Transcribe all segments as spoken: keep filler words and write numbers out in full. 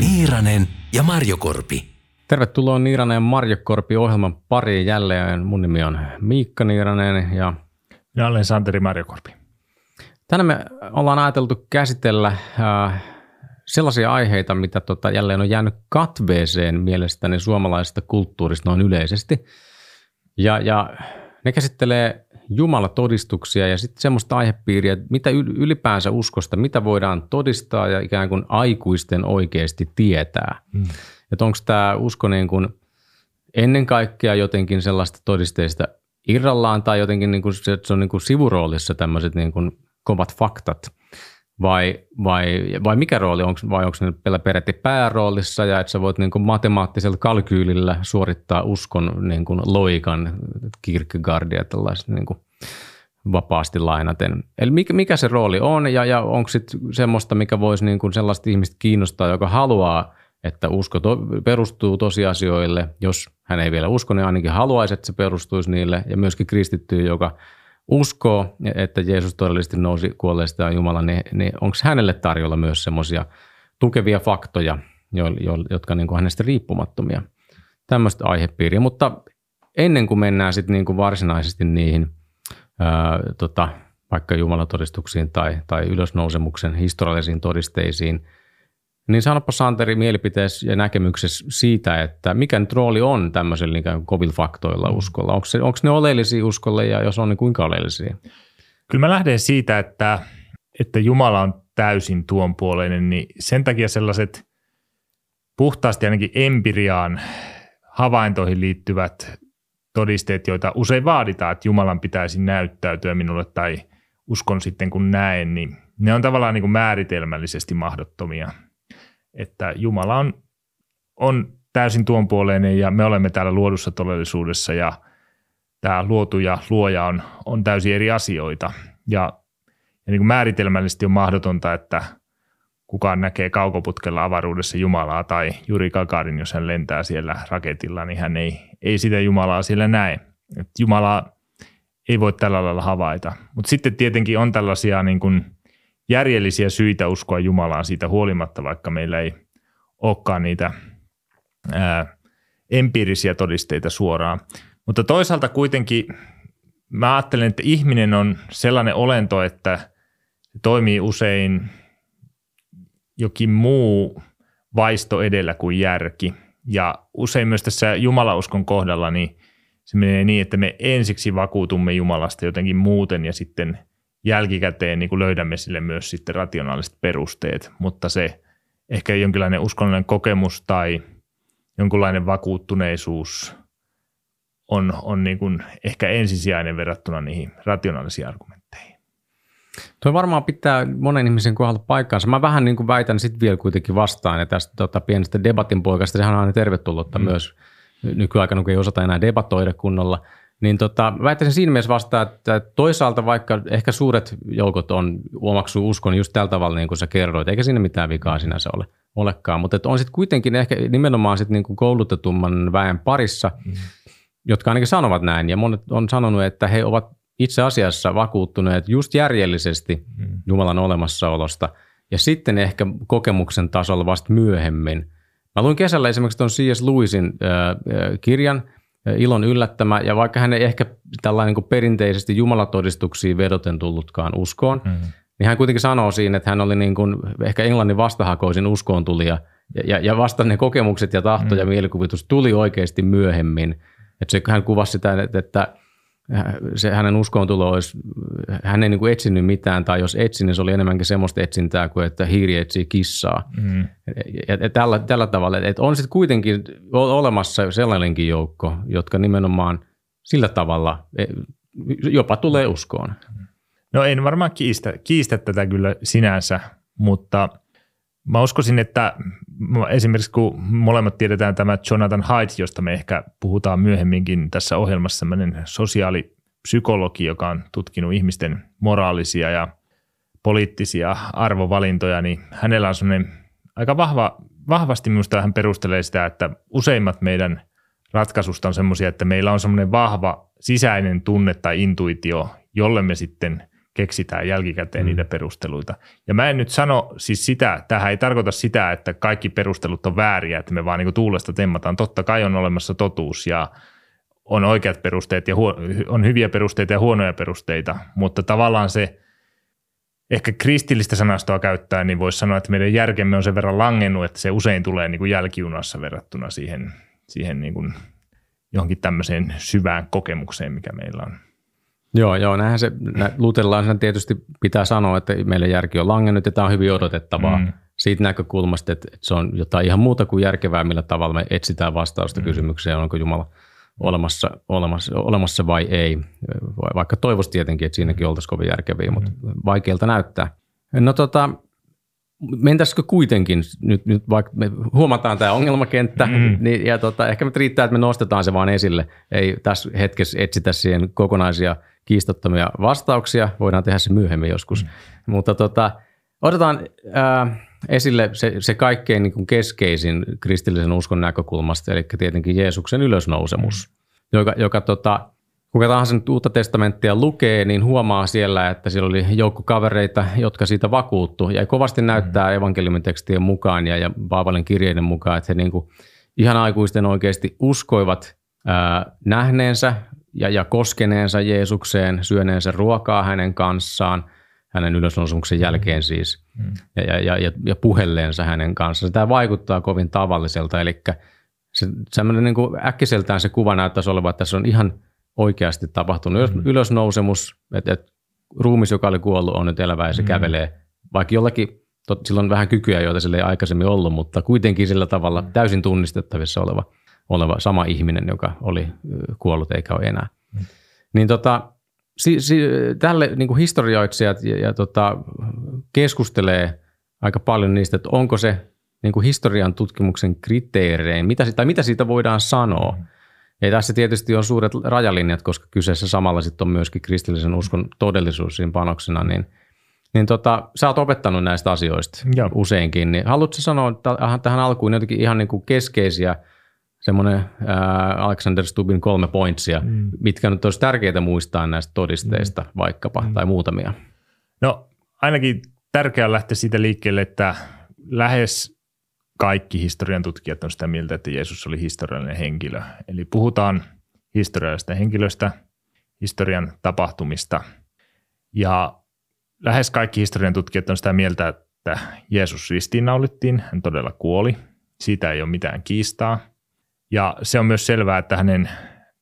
Niiranen ja Marjokorpi. Tervetuloa Niiranen ja Marjokorpi -ohjelman pariin jälleen. Mun nimi on Miikka Niiranen ja... Minä olen Santeri Marjokorpi. Tänään me ollaan ajateltu käsitellä äh, sellaisia aiheita, mitä tota, jälleen on jäänyt katveeseen mielestäni suomalaisesta kulttuurista noin yleisesti. Ja, ja ne käsittelee jumalatodistuksia ja sitten semmoista aihepiiriä, mitä ylipäänsä uskosta, mitä voidaan todistaa ja ikään kuin aikuisten oikeasti tietää. Mm. Että onko tämä usko niin kuin ennen kaikkea jotenkin sellaista todisteista irrallaan tai jotenkin niin kuin se, että se on niin kuin sivuroolissa tämmöiset niin kuin kovat faktat vai, vai, vai mikä rooli, onko, vai onko ne peräti pääroolissa ja että sä voit niin kuin matemaattisella kalkyylillä suorittaa uskon niin kuin loikan Kirkegaardia tällaisen niin kuin vapaasti lainaten. Eli mikä, mikä se rooli on ja, ja onko sitten semmoista, mikä voisi niin kuin sellaiset ihmiset kiinnostaa, joka haluaa, että usko to, perustuu tosiasioille, jos hän ei vielä usko, niin ainakin haluaisi, että se perustuisi niille. Ja myöskin kristittyy, joka uskoo, että Jeesus todellisesti nousi kuolleista ja Jumala, niin, niin onko hänelle tarjolla myös semmoisia tukevia faktoja, jo, jo, jotka niin kuin hänestä riippumattomia. Tämmöistä aihepiiriä, mutta ennen kuin mennään sitten niin kuin varsinaisesti niihin ää, tota, vaikka jumalatodistuksiin tai, tai ylösnousemuksen historiallisiin todisteisiin, niin sanoppa Santeri mielipiteessä ja näkemyksessä siitä, että mikä nyt rooli on tämmöisellä niin kovilla faktoilla uskolla. Onko, se, onko ne oleellisia uskolle ja jos on, niin kuinka oleellisia? Kyllä mä lähden siitä, että, että Jumala on täysin tuonpuoleinen, niin sen takia sellaiset puhtaasti ainakin empiriaan havaintoihin liittyvät todisteet, joita usein vaaditaan, että Jumalan pitäisi näyttäytyä minulle tai uskon sitten kun näen, niin ne on tavallaan niin kuin määritelmällisesti mahdottomia. Että Jumala on, on täysin tuonpuoleinen ja me olemme täällä luodussa todellisuudessa ja tämä luotu ja luoja on, on täysin eri asioita. Ja, ja niin kuin määritelmällisesti on mahdotonta, että kukaan näkee kaukoputkella avaruudessa Jumalaa tai Juri Gagarin, jos hän lentää siellä raketilla, niin hän ei, ei sitä Jumalaa siellä näe. Et Jumalaa ei voi tällä lailla havaita. Mutta sitten tietenkin on tällaisia niin kuin järjellisiä syitä uskoa Jumalaan siitä huolimatta, vaikka meillä ei olekaan niitä ää, empiirisiä todisteita suoraan. Mutta toisaalta kuitenkin mä ajattelen, että ihminen on sellainen olento, että toimii usein jokin muu vaisto edellä kuin järki. Ja usein myös tässä jumalauskon kohdalla niin se menee niin, että me ensiksi vakuutumme Jumalasta jotenkin muuten ja sitten jälkikäteen niin kuin löydämme sille myös sitten rationaaliset perusteet, mutta se ehkä jonkinlainen uskonnollinen kokemus tai jonkinlainen vakuuttuneisuus on, on niin kuin ehkä ensisijainen verrattuna niihin rationaalisiin argumentteihin. Tuo varmaan pitää monen ihmisen kohdalla paikkaansa. Mä vähän niin kuin väitän sitten vielä kuitenkin vastaan, ja tästä tota, pienestä debatin poikasta, sehän on aina tervetullutta mm. myös nykyaikana, kun ei osata enää debatoida kunnolla. Niin tota, väittäisin siinä mielessä vastaan, että toisaalta vaikka ehkä suuret joukot on omaksuu uskon just tällä tavalla, niin kuin sä kerroit, eikä siinä mitään vikaa sinänsä ole, olekaan. Mutta on sitten kuitenkin ehkä nimenomaan sit niin kuin koulutetumman väen parissa, mm. jotka ainakin sanovat näin. Ja monet on sanonut, että he ovat itse asiassa vakuuttuneet just järjellisesti mm. Jumalan olemassaolosta. Ja sitten ehkä kokemuksen tasolla vasta myöhemmin. Mä luin kesällä esimerkiksi tuon C S Lewisin äh, kirjan, Ilon yllättämä, ja vaikka hän ei ehkä tällainen niin perinteisesti jumalatodistuksiin vedoten tullutkaan uskoon, mm. niin hän kuitenkin sanoo siinä, että hän oli niin kuin ehkä Englannin vastahakoisin uskoon tulija, ja, ja vasta ne kokemukset ja tahto mm. ja mielikuvitus tuli oikeasti myöhemmin. Että se, hän kuvasi sitä, että, että se hänen uskoontulo olisi, hän ei niin kuin etsinyt mitään, tai jos etsi, niin se oli enemmänkin semmoista etsintää kuin, että hiiri etsii kissaa. Mm. Ja, ja tällä, tällä tavalla, että on sitten kuitenkin olemassa sellainenkin joukko, jotka nimenomaan sillä tavalla jopa tulee uskoon. No en varmaan kiistä, kiistä tätä kyllä sinänsä, mutta mä uskoisin, että esimerkiksi kun molemmat tiedetään tämä Jonathan Haidt, josta me ehkä puhutaan myöhemminkin tässä ohjelmassa, sellainen sosiaalipsykologi, joka on tutkinut ihmisten moraalisia ja poliittisia arvovalintoja, niin hänellä on sellainen aika vahva, vahvasti minusta hän perustelee sitä, että useimmat meidän ratkaisusta on semmoisia, että meillä on semmoinen vahva sisäinen tunne tai intuitio, jolle me sitten keksitään jälkikäteen mm. niitä perusteluita. Ja mä en nyt sano siis sitä, tämähän ei tarkoita sitä, että kaikki perustelut on vääriä, että me vaan niin tuulesta temmataan. Totta kai on olemassa totuus ja on oikeat perusteet ja huo- on hyviä perusteita ja huonoja perusteita, mutta tavallaan se, ehkä kristillistä sanastoa käyttää, niin voisi sanoa, että meidän järkemme on sen verran langennut, että se usein tulee niin kuin jälkijunassa verrattuna siihen, siihen niin kuin johonkin tämmöiseen syvään kokemukseen, mikä meillä on. Joo, joo, näinhän se luterilaisena tietysti pitää sanoa, että meillä järki on langennut ja tämä on hyvin odotettavaa mm. siitä näkökulmasta, että se on jotain ihan muuta kuin järkevää, millä tavalla me etsitään vastausta mm. kysymykseen, onko Jumala olemassa, olemassa, olemassa vai ei. Vaikka toivoisi tietenkin, että siinäkin oltaisiin kovin järkeviä, mutta mm. vaikealta näyttää. No tota, mentäisikö kuitenkin, nyt, nyt vaikka me huomataan tämä ongelmakenttä, mm. niin, ja tota, ehkä me riittää, että me nostetaan se vaan esille. Ei tässä hetkessä etsitä siihen kokonaisia kiistattomia vastauksia, voidaan tehdä se myöhemmin joskus. Mm. Mutta tota, otetaan äh, esille se, se kaikkein niin kuin keskeisin kristillisen uskon näkökulmasta, eli tietenkin Jeesuksen ylösnousemus, mm. joka, joka tota, kuka tahansa nyt uutta testamenttia lukee, niin huomaa siellä, että siellä oli joukko kavereita, jotka siitä vakuuttu. Ja kovasti näyttää mm. evankeliumitekstien mukaan ja, ja Paavalin kirjeiden mukaan, että he niin kuin ihan aikuisten oikeasti uskoivat ää, nähneensä ja, ja koskeneensa Jeesukseen, syöneensä ruokaa hänen kanssaan, hänen ylösnousemuksen jälkeen siis, mm. ja, ja, ja, ja puhelleensa hänen kanssaan. Tämä vaikuttaa kovin tavalliselta, eli se, sellainen niin kuin äkkiseltään se kuva näyttäisi olevan, että tässä on ihan oikeasti tapahtunut mm. ylösnousemus, että et, ruumis, joka oli kuollut, on nyt elävä ja se mm. kävelee, vaikka jollakin, tot, sillä on vähän kykyjä, joita sillä ei aikaisemmin ollut, mutta kuitenkin sillä tavalla mm. täysin tunnistettavissa oleva, oleva sama ihminen, joka oli kuollut eikä ole enää. Mm. Niin tota, Si, si, tälle niin kuin historioitsijat ja, ja tota, keskustelee aika paljon niistä, että onko se niin kuin historian tutkimuksen kriteerein, mitä, tai mitä siitä voidaan sanoa. Mm. Ja tässä tietysti on suuret rajalinjat, koska kyseessä samalla sitten on myöskin kristillisen uskon todellisuus siinä panoksena. Niin, niin tota, sä oot opettanut näistä asioista ja useinkin. Niin haluatko sanoa t- tähän alkuun jotenkin ihan niin kuin keskeisiä, semmoinen Alexander Stubin kolme pointsia, mm. mitkä nyt olisi tärkeää muistaa näistä todisteista mm. vaikkapa, mm. tai muutamia? No ainakin tärkeää on lähteä siitä liikkeelle, että lähes kaikki historian tutkijat on sitä mieltä, että Jeesus oli historiallinen henkilö. Eli puhutaan historiallisesta henkilöstä, historian tapahtumista. Ja lähes kaikki historian tutkijat on sitä mieltä, että Jeesus ristiinnaulittiin, hän todella kuoli. Siitä ei ole mitään kiistaa. Ja se on myös selvää, että hänen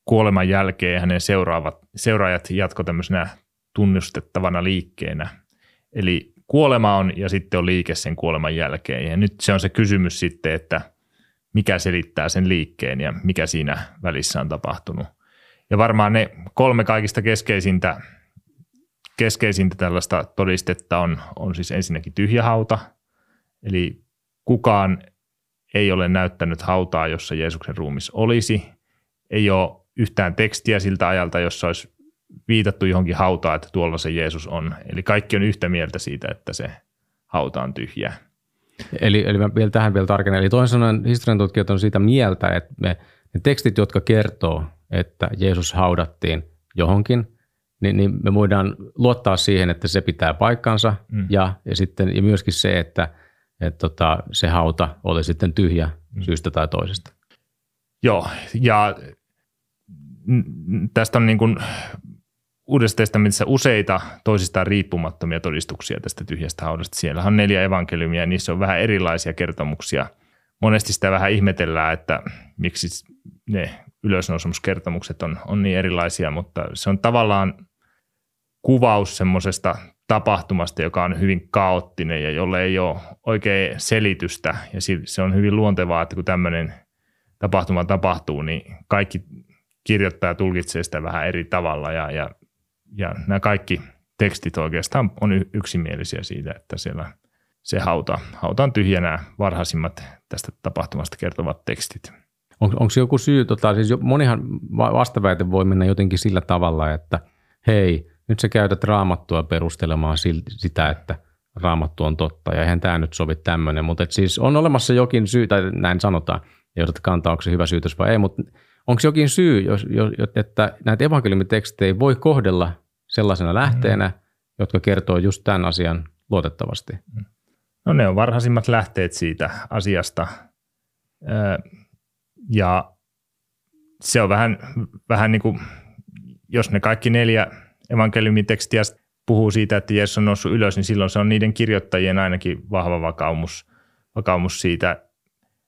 kuoleman jälkeen hänen seuraavat, seuraajat jatko tämmöisenä tunnustettavana liikkeenä. Eli kuolema on ja sitten on liike sen kuoleman jälkeen. Ja nyt se on se kysymys sitten, että mikä selittää sen liikkeen ja mikä siinä välissä on tapahtunut. Ja varmaan ne kolme kaikista keskeisintä, keskeisintä tällaista todistetta on, on siis ensinnäkin tyhjä hauta. Eli kukaan ei ole näyttänyt hautaa, jossa Jeesuksen ruumis olisi. Ei ole yhtään tekstiä siltä ajalta, jossa olisi viitattu johonkin hautaan, että tuolla se Jeesus on. Eli kaikki on yhtä mieltä siitä, että se hauta on tyhjä. Eli, eli mä vielä tähän vielä tarkennan. Eli toisin sanoen historiantutkijat on siitä mieltä, että me, ne tekstit, jotka kertoo, että Jeesus haudattiin johonkin, niin, niin me voidaan luottaa siihen, että se pitää paikkansa mm. ja, ja, sitten, ja myöskin se, että että tota, se hauta oli sitten tyhjä mm. syystä tai toisesta. Joo, ja tästä on niin kuin Uudessa testamentissa useita toisistaan riippumattomia todistuksia tästä tyhjästä haudasta. Siellähän on neljä evankeliumia, ja niissä on vähän erilaisia kertomuksia. Monesti sitä vähän ihmetellään, että miksi ne ylösnousemuskertomukset on, on niin erilaisia, mutta se on tavallaan kuvaus semmoisesta tapahtumasta, joka on hyvin kaoottinen ja jolle ei ole oikein selitystä. Ja se on hyvin luontevaa, että kun tämmöinen tapahtuma tapahtuu, niin kaikki kirjoittaa ja tulkitsee sitä vähän eri tavalla. Ja, ja, ja nämä kaikki tekstit oikeastaan on yksimielisiä siitä, että siellä se hauta, hauta on tyhjä, nämä varhaisimmat tästä tapahtumasta kertovat tekstit. On, onko joku syy? Tota, siis monihan vastaväite voi mennä jotenkin sillä tavalla, että hei, nyt sä käytät Raamattua perustelemaan sitä, että Raamattu on totta, ja eihän tämä nyt sovi tämmöinen, mutta siis on olemassa jokin syy, tai näin sanotaan, ei odota kantaa, onko se hyvä syytös vai ei, mutta onko jokin syy, jos, että näitä evankeliumitekstejä voi kohdella sellaisena lähteenä, mm. jotka kertoo just tämän asian luotettavasti. No ne on varhaisimmat lähteet siitä asiasta. Ja se on vähän, vähän niin kuin, jos ne kaikki neljä evankeliumitekstiä puhuu siitä, että Jeesus on noussut ylös, niin silloin se on niiden kirjoittajien ainakin vahva vakaumus, vakaumus siitä.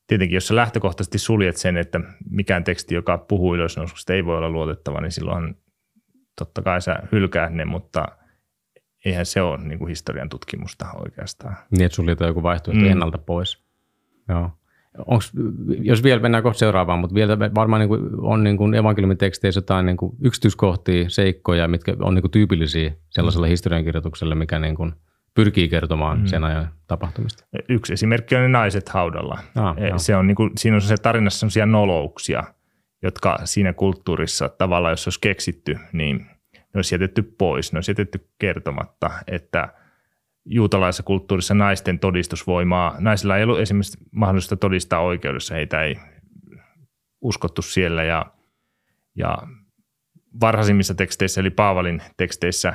Tietenkin, jos sä lähtökohtaisesti suljet sen, että mikään teksti, joka puhuu ylösnoususta, ei voi olla luotettava, niin silloin totta kai sä hylkäät ne, mutta eihän se ole niin kuin historian tutkimusta oikeastaan. Niin, että suljetaan joku vaihtoehto mm. ennalta pois. Joo. Onks, jos vielä mennään kohta seuraavaan, mutta vielä varmaan niin kuin on niin kuin evankeliumiteksteissä jotain niin kuin yksityiskohtia, seikkoja, mitkä on niin kuin tyypillisiä sellaiselle mm. historiankirjoitukselle, mikä niin kuin pyrkii kertomaan mm. sen ajan tapahtumista. Yksi esimerkki on ne naiset haudalla. Ah, se on niin kuin, siinä on se tarinassa sellaisia nolouksia, jotka siinä kulttuurissa tavallaan, jos olisi keksitty, niin ne olisi jätetty pois, ne olisi jätetty kertomatta, että juutalaisessa kulttuurissa naisten todistusvoimaa, naisilla ei ollut esimerkiksi mahdollista todistaa oikeudessa, heitä ei uskottu siellä ja, ja varhaisimmissa teksteissä, eli Paavalin teksteissä,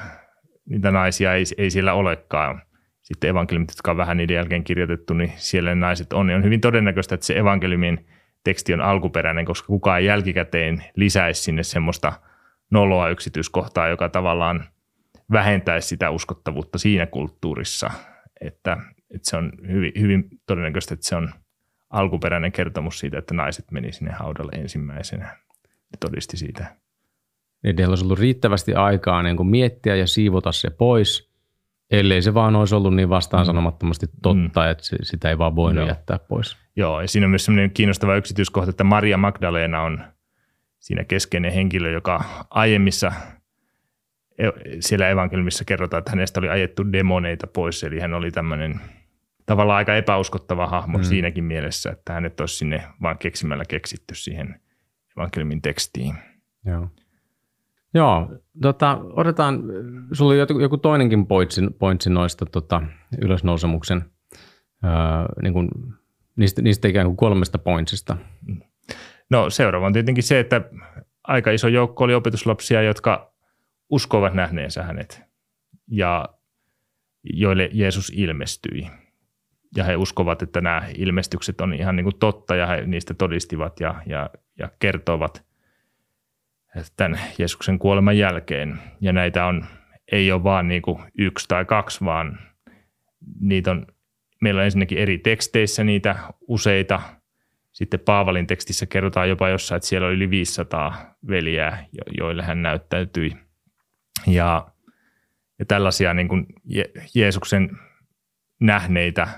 niitä naisia ei, ei siellä olekaan. Sitten evankeliumit, jotka on vähän niiden jälkeen kirjoitettu, niin siellä naiset on. Niin on hyvin todennäköistä, että se evankeliumin teksti on alkuperäinen, koska kukaan jälkikäteen lisäisi sinne semmoista noloa yksityiskohtaa, joka tavallaan vähentäisi sitä uskottavuutta siinä kulttuurissa. Että, että se on hyvin, hyvin todennäköistä, että se on alkuperäinen kertomus siitä, että naiset meni sinne haudalle ensimmäisenä ja todisti siitä. Niin heillä olisi ollut riittävästi aikaa niin kuin miettiä ja siivota se pois, ellei se vaan olisi ollut niin vastaansanomattomasti totta, mm. että sitä ei vaan voinut Joo. jättää pois. Joo, ja siinä on myös sellainen kiinnostava yksityiskohta, että Maria Magdalena on siinä keskeinen henkilö, joka aiemmissa siellä evankeliumissa kerrotaan, että hänestä oli ajettu demoneita pois, eli hän oli tämmöinen tavallaan aika epäuskottava hahmo mm. siinäkin mielessä, että hänet olisi sinne vaan keksimällä keksitty siihen evankeliumin tekstiin. Joo. Joo, tota, otetaan, sulla oli joku, joku toinenkin pointsi, pointsi noista tota, ylösnousemuksen, öö, niin kuin, niistä, niistä ikään kuin kolmesta pointsista. No seuraava on tietenkin se, että aika iso joukko oli opetuslapsia, jotka uskovat nähneensä hänet ja joille Jeesus ilmestyi. Ja he uskovat, että nämä ilmestykset on ihan niin kuin totta ja he niistä todistivat ja, ja, ja kertovat tämän Jeesuksen kuoleman jälkeen. Ja näitä on, ei ole vaan niin kuin yksi tai kaksi, vaan niitä on, meillä on ensinnäkin eri teksteissä niitä useita. Sitten Paavalin tekstissä kerrotaan jopa jossain, että siellä oli yli viisisataa veljää, joille hän näyttäytyi. Ja, ja tällaisia niin kuin Je- Jeesuksen nähneitä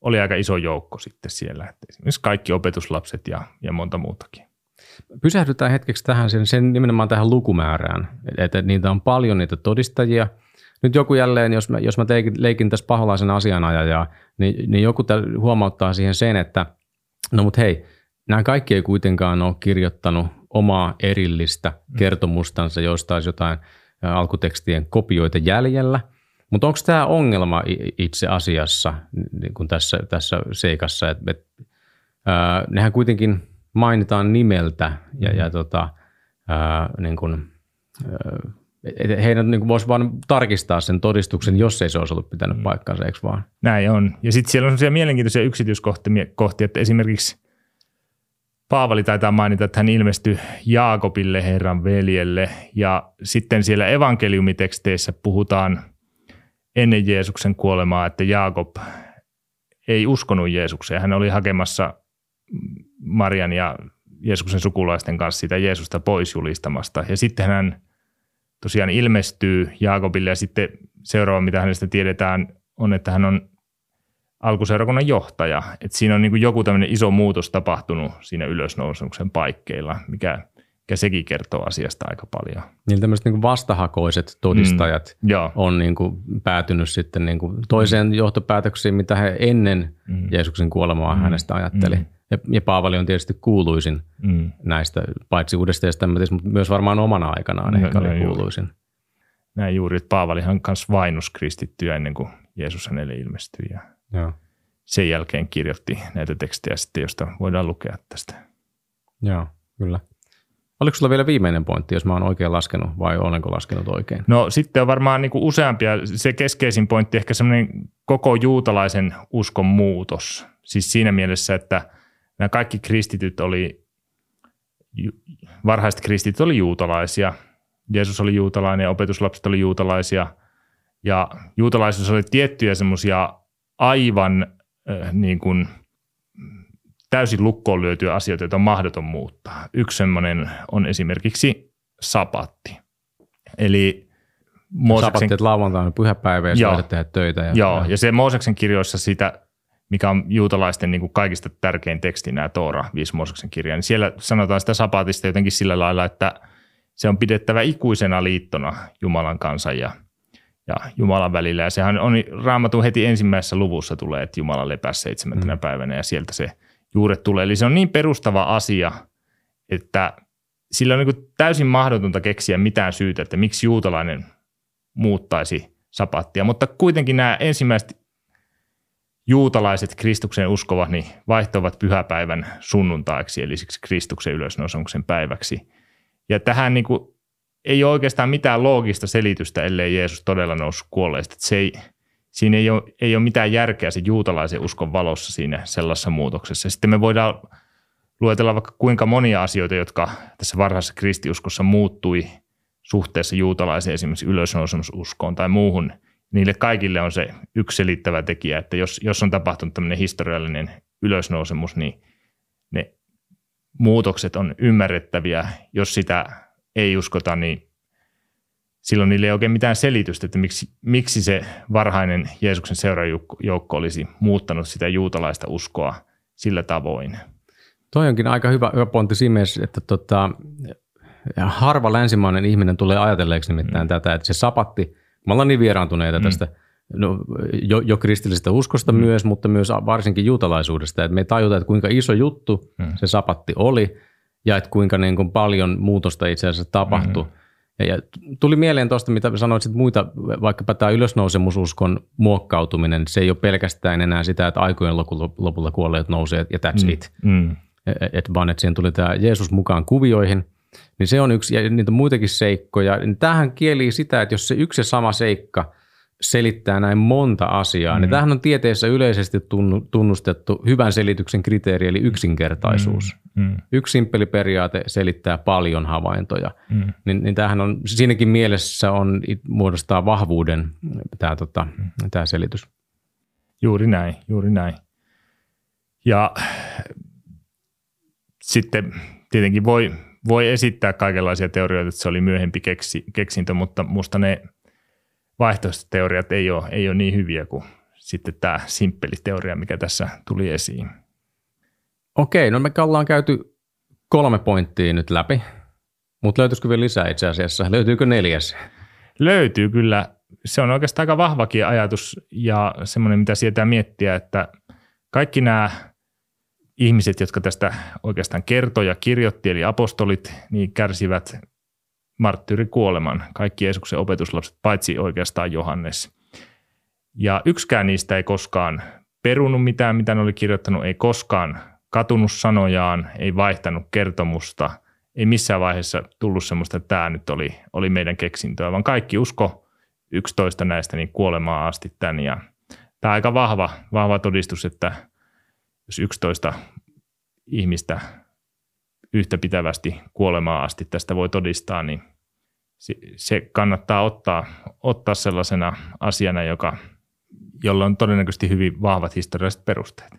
oli aika iso joukko sitten siellä. Että esimerkiksi kaikki opetuslapset ja, ja monta muutakin. Pysähdytään hetkeksi tähän, sen, sen nimenomaan tähän lukumäärään, että niitä on paljon niitä todistajia. Nyt joku jälleen, jos mä, jos mä leikin, leikin tässä paholaisen asianajajaa, niin, niin joku huomauttaa siihen sen, että no mut hei, nämä kaikki ei kuitenkaan ole kirjoittanut omaa erillistä kertomustansa, josta olisi jotain alkutekstien kopioita jäljellä. Mutta onko tämä ongelma itse asiassa niin kuin tässä, tässä seikassa, että et, nehän kuitenkin mainitaan nimeltä ja, ja tota, ää, niin kun, ää, heidän niin kun voisi vaan tarkistaa sen todistuksen, jos ei se olisi ollut pitänyt paikkaansa, eikö vaan? Näin on. Ja sitten siellä on sellaisia mielenkiintoisia yksityiskohtia, että esimerkiksi Paavali taitaa mainita, että hän ilmestyi Jaakobille, Herran veljelle. Ja sitten siellä evankeliumiteksteissä puhutaan ennen Jeesuksen kuolemaa, että Jaakob ei uskonut Jeesukseen. Hän oli hakemassa Marian ja Jeesuksen sukulaisten kanssa sitä Jeesusta pois julistamasta. Ja sitten hän tosiaan ilmestyy Jaakobille ja sitten seuraava, mitä hänestä tiedetään, on, että hän on alkuseurakunnan johtaja. Et siinä on niin kuin joku tämmöinen iso muutos tapahtunut siinä ylösnousemuksen paikkeilla, mikä, mikä sekin kertoo asiasta aika paljon. Niin tämmöiset niin kuin vastahakoiset todistajat mm, on niin kuin päätynyt sitten niin kuin toiseen mm. johtopäätöksiin, mitä he ennen mm. Jeesuksen kuolemaa mm. hänestä ajatteli. Mm. Ja Paavali on tietysti kuuluisin mm. näistä, paitsi Uudesta testamentista, mutta myös varmaan omana aikanaan no, ehkä oli kuuluisin. Juuri. Näin juuri, että Paavalihan kanssa vainus kristittyä ennen kuin Jeesus hänelle ilmestyi. Ja Joo. sen jälkeen kirjoitti näitä tekstejä sitten, josta voidaan lukea tästä. Joo, kyllä. Oliko sulla vielä viimeinen pointti, jos mä oon oikein laskenut vai olenko laskenut oikein? No sitten on varmaan niin kuin useampia. Se keskeisin pointti ehkä semmoinen koko juutalaisen uskon muutos. Siis siinä mielessä, että nämä kaikki kristityt oli, varhaiset kristityt oli juutalaisia. Jeesus oli juutalainen ja opetuslapset oli juutalaisia. Ja juutalaisuus oli tiettyjä semmoisia aivan äh, niin kuin täysin lukkoon lyötyjä asioita, joita on mahdoton muuttaa. Yksi semmoinen on esimerkiksi sapatti. Eli Mooseksen... Sapatti, että lauantaina pyhäpäivä ja sä voisit tehdä töitä. Ja... Joo, ja se Mooseksen kirjoissa sitä, mikä on juutalaisten niin kuin kaikista tärkein teksti, nämä Toora, viisi Mooseksen kirjaa, niin siellä sanotaan sitä sapatista jotenkin sillä lailla, että se on pidettävä ikuisena liittona Jumalan kansan ja, ja Jumalan välillä. Ja sehän on Raamatun heti ensimmäisessä luvussa tulee, että Jumala lepää seitsemäntenä mm. päivänä ja sieltä se juuret tulee. Eli se on niin perustava asia, että sillä on niin kuin täysin mahdotonta keksiä mitään syytä, että miksi juutalainen muuttaisi sapattia. Mutta kuitenkin nämä ensimmäiset juutalaiset Kristuksen uskovat niin vaihtoivat pyhäpäivän sunnuntaiksi, eli siksi Kristuksen ylösnousemuksen päiväksi. Ja tähän niin kuin ei ole oikeastaan mitään loogista selitystä, ellei Jeesus todella noussut kuolleista. Se ei... Siinä ei ole, ei ole mitään järkeä se juutalaisen uskon valossa siinä sellaisessa muutoksessa. Sitten me voidaan luetella vaikka kuinka monia asioita, jotka tässä varhaisessa kristiuskossa muuttui suhteessa juutalaiseen esimerkiksi ylösnousemususkoon tai muuhun. Niille kaikille on se yksi selittävä tekijä, että jos, jos on tapahtunut tämmöinen historiallinen ylösnousemus, niin ne muutokset on ymmärrettäviä. Jos sitä ei uskota, niin silloin niille ei oikein mitään selitystä, että miksi, miksi se varhainen Jeesuksen seuraajoukko olisi muuttanut sitä juutalaista uskoa sillä tavoin. Toi onkin aika hyvä, hyvä pointti siinä mielessä, että tota, harva länsimainen ihminen tulee ajatelleeksi nimittäin mm. tätä, että se sapatti, me ollaan niin vieraantuneita mm. tästä no, jo, jo kristillisestä uskosta mm. myös, mutta myös varsinkin juutalaisuudesta, että me ei tajuta, että kuinka iso juttu mm. se sapatti oli ja että kuinka niin kuin paljon muutosta itse asiassa tapahtui. Mm. Ja tuli mieleen tuosta, mitä sanoit sit muita, vaikkapa tämä ylösnousemususkon muokkautuminen, se ei ole pelkästään enää sitä, että aikojen lopulla kuolleet nousee ja that's mm, it, mm. Et vaan että siihen tuli tämä Jeesus mukaan kuvioihin, niin se on yksi, ja niitä muitakin seikkoja. Tämähän kielii sitä, että jos se yksi sama seikka selittää näin monta asiaa, mm. niin tämähän on tieteessä yleisesti tunnustettu hyvän selityksen kriteeri, eli yksinkertaisuus. Mm. Mm. Yksi simppeli periaate selittää paljon havaintoja. Mm. Niin, niin tämähän on, siinäkin mielessä on, muodostaa vahvuuden tämä, tota, mm. tämä selitys. Juuri näin, juuri näin. Ja sitten tietenkin voi, voi esittää kaikenlaisia teorioita, että se oli myöhempi keksi, keksintö, mutta musta ne vaihtoehtoteoriat ei ole, ei ole niin hyviä kuin sitten tämä simppeli teoria, mikä tässä tuli esiin. Okei, no me ollaan käyty kolme pointtia nyt läpi, mutta löytyisikö vielä lisää itse asiassa? Löytyykö neljäs? Löytyy kyllä. Se on oikeastaan aika vahvakin ajatus ja semmoinen, mitä sietää miettiä, että kaikki nämä ihmiset, jotka tästä oikeastaan kertoi ja kirjoitti, eli apostolit, niin kärsivät marttyyrikuoleman, kaikki Jeesuksen opetuslapset, paitsi oikeastaan Johannes. Ja yksikään niistä ei koskaan perunut mitään, mitä ne oli kirjoittanut, ei koskaan katunut sanojaan, ei vaihtanut kertomusta, ei missään vaiheessa tullut semmoista, että tämä nyt oli, oli meidän keksintöä, vaan kaikki usko yksitoista näistä niin kuolemaan asti tämän. Ja tämä on aika vahva, vahva todistus, että jos yksitoista ihmistä yhtä pitävästi kuolemaan asti tästä voi todistaa, niin se kannattaa ottaa, ottaa sellaisena asiana, joka, jolla on todennäköisesti hyvin vahvat historialliset perusteet.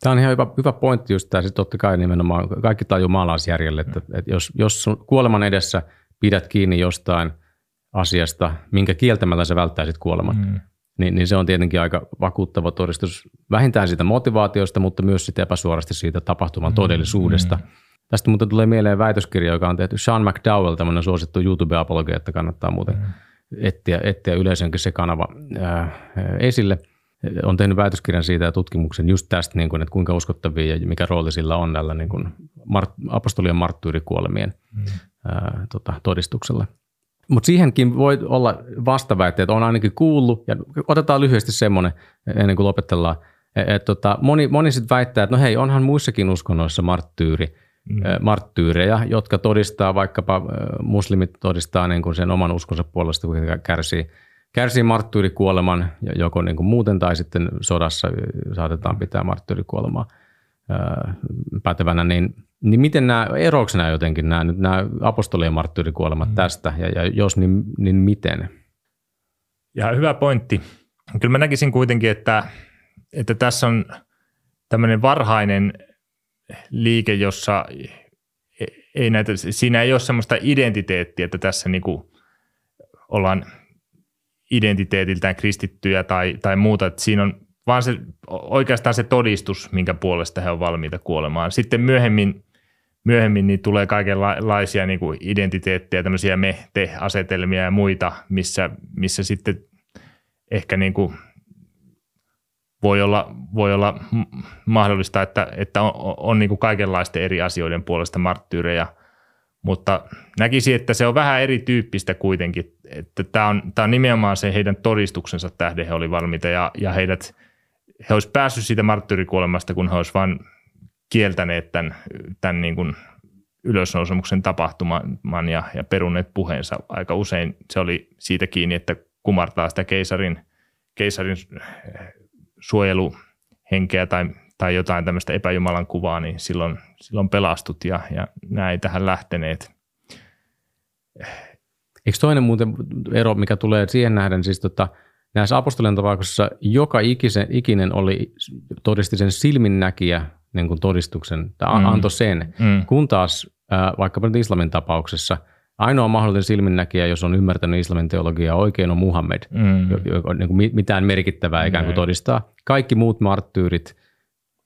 Tämä on ihan hyvä, hyvä pointti just tämä, totta kai nimenomaan kaikki tajuu maalaisjärjelle, että, että jos, jos kuoleman edessä pidät kiinni jostain asiasta, minkä kieltämällä sä välttäisit kuoleman, mm. niin, niin se on tietenkin aika vakuuttava todistus vähintään siitä motivaatiosta, mutta myös sitä epäsuorasti siitä tapahtuman todellisuudesta. Mm. Tästä muuten tulee mieleen väitöskirja, joka on tehty Sean McDowell, tämmöinen suosittu YouTube-apologia, että kannattaa muuten etsiä, etsiä yleisönkin se kanava ää, esille. On tehnyt väitöskirjan siitä ja tutkimuksen just tästä, niin kuin, että kuinka uskottavia ja mikä rooli sillä on näillä niin kuin mart- apostolien marttyyrikuolemien mm. ää, tota, todistuksella. Mutta siihenkin voi olla vastaväitteet, on ainakin kuullut, ja otetaan lyhyesti semmoinen ennen kuin lopetellaan. Et, tota, moni moni sitten väittää, että no hei, onhan muissakin uskonnoissa marttyyri. mm. marttyyrejä, jotka todistaa, vaikkapa muslimit todistaa niin kuin sen oman uskonsa puolesta, kun he kärsii, kärsii marttyyrikuoleman, joko niin kuin muuten tai sitten sodassa saatetaan pitää marttyyrikuolemaa pätevänä, niin, niin miten nämä, eroavatko nämä jotenkin nämä, nyt nämä apostolien marttyyrikuolemat mm. tästä, ja, ja jos, niin, niin miten? Ja hyvä pointti. Kyllä mä näkisin kuitenkin, että, että tässä on tämmöinen varhainen liike, jossa ei näitä, siinä ei ole semmoista identiteettiä, että tässä niin kuin ollaan identiteetiltään kristittyjä tai, tai muuta, että siinä on vaan se, oikeastaan se todistus, minkä puolesta he on valmiita kuolemaan. Sitten myöhemmin, myöhemmin niin tulee kaikenlaisia niin kuin identiteettejä, tämmöisiä me-te-asetelmia ja muita, missä, missä sitten ehkä niin kuin voi olla, voi olla mahdollista, että, että on, on niin kuin kaikenlaisten eri asioiden puolesta marttyyrejä, mutta näkisin, että se on vähän erityyppistä kuitenkin, että tämä on, tämä on nimenomaan se heidän todistuksensa tähden he oli valmiita ja, ja heidät, he olisi päässyt siitä marttyyrikuolemasta, kun he olisi vain kieltäneet tämän, tämän niin kuin ylösnousemuksen tapahtuman ja, ja peruneet puheensa. Aika usein se oli siitä kiinni, että kumartaa sitä keisarin, keisarin suojeluhenkeä tai, tai jotain tämmöistä epäjumalan kuvaa, niin silloin, silloin pelastut ja, ja nämä ei tähän lähteneet. Eikö toinen muuten ero, mikä tulee siihen nähden, siis tota, näissä apostolien tapauksissa joka ikisen, ikinen oli, todisti sen silminnäkijä niin kuin todistuksen, tai mm. antoi sen, mm. kun taas äh, vaikkapa nyt islamin tapauksessa ainoa mahdollinen silminnäkijä, jos on ymmärtänyt islamin teologiaa oikein, on Muhammed, mm. joka on niin mitään merkittävää ikään kuin Näin. todistaa. Kaikki muut marttyyrit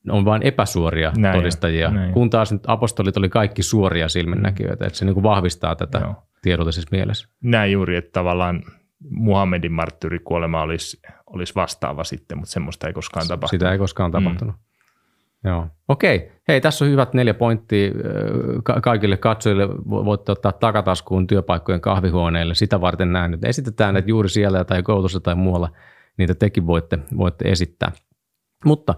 on vain epäsuoria Näin. todistajia, Näin. kun taas nyt apostolit oli kaikki suoria silminnäkijöitä, että se niin kuin vahvistaa tätä Joo. tiedollisessa mielessä. Näin juuri, että tavallaan Muhammedin marttyyrikuolema olisi, olisi vastaava sitten, mutta semmoista ei koskaan tapahtunut. Sitä ei koskaan tapahtunut. Mm. Joo. Okei. Hei, tässä on hyvät neljä pointtia Ka- kaikille katsojille. Voitte ottaa takataskuun työpaikkojen kahvihuoneelle. Sitä varten näin nyt esitetään, että juuri siellä tai koulussa tai muualla niitä tekin voitte, voitte esittää. Mutta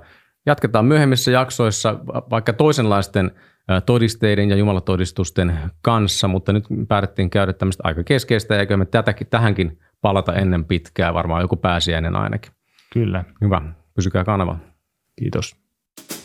jatketaan myöhemmissä jaksoissa vaikka toisenlaisten todisteiden ja jumalatodistusten kanssa, mutta nyt päätettiin käydä tämmöistä aika keskeistä, ja eikö me tätäkin, tähänkin palata ennen pitkää, varmaan joku pääsiäinen ainakin. Kyllä. Hyvä. Pysykää kanavalla. Kiitos.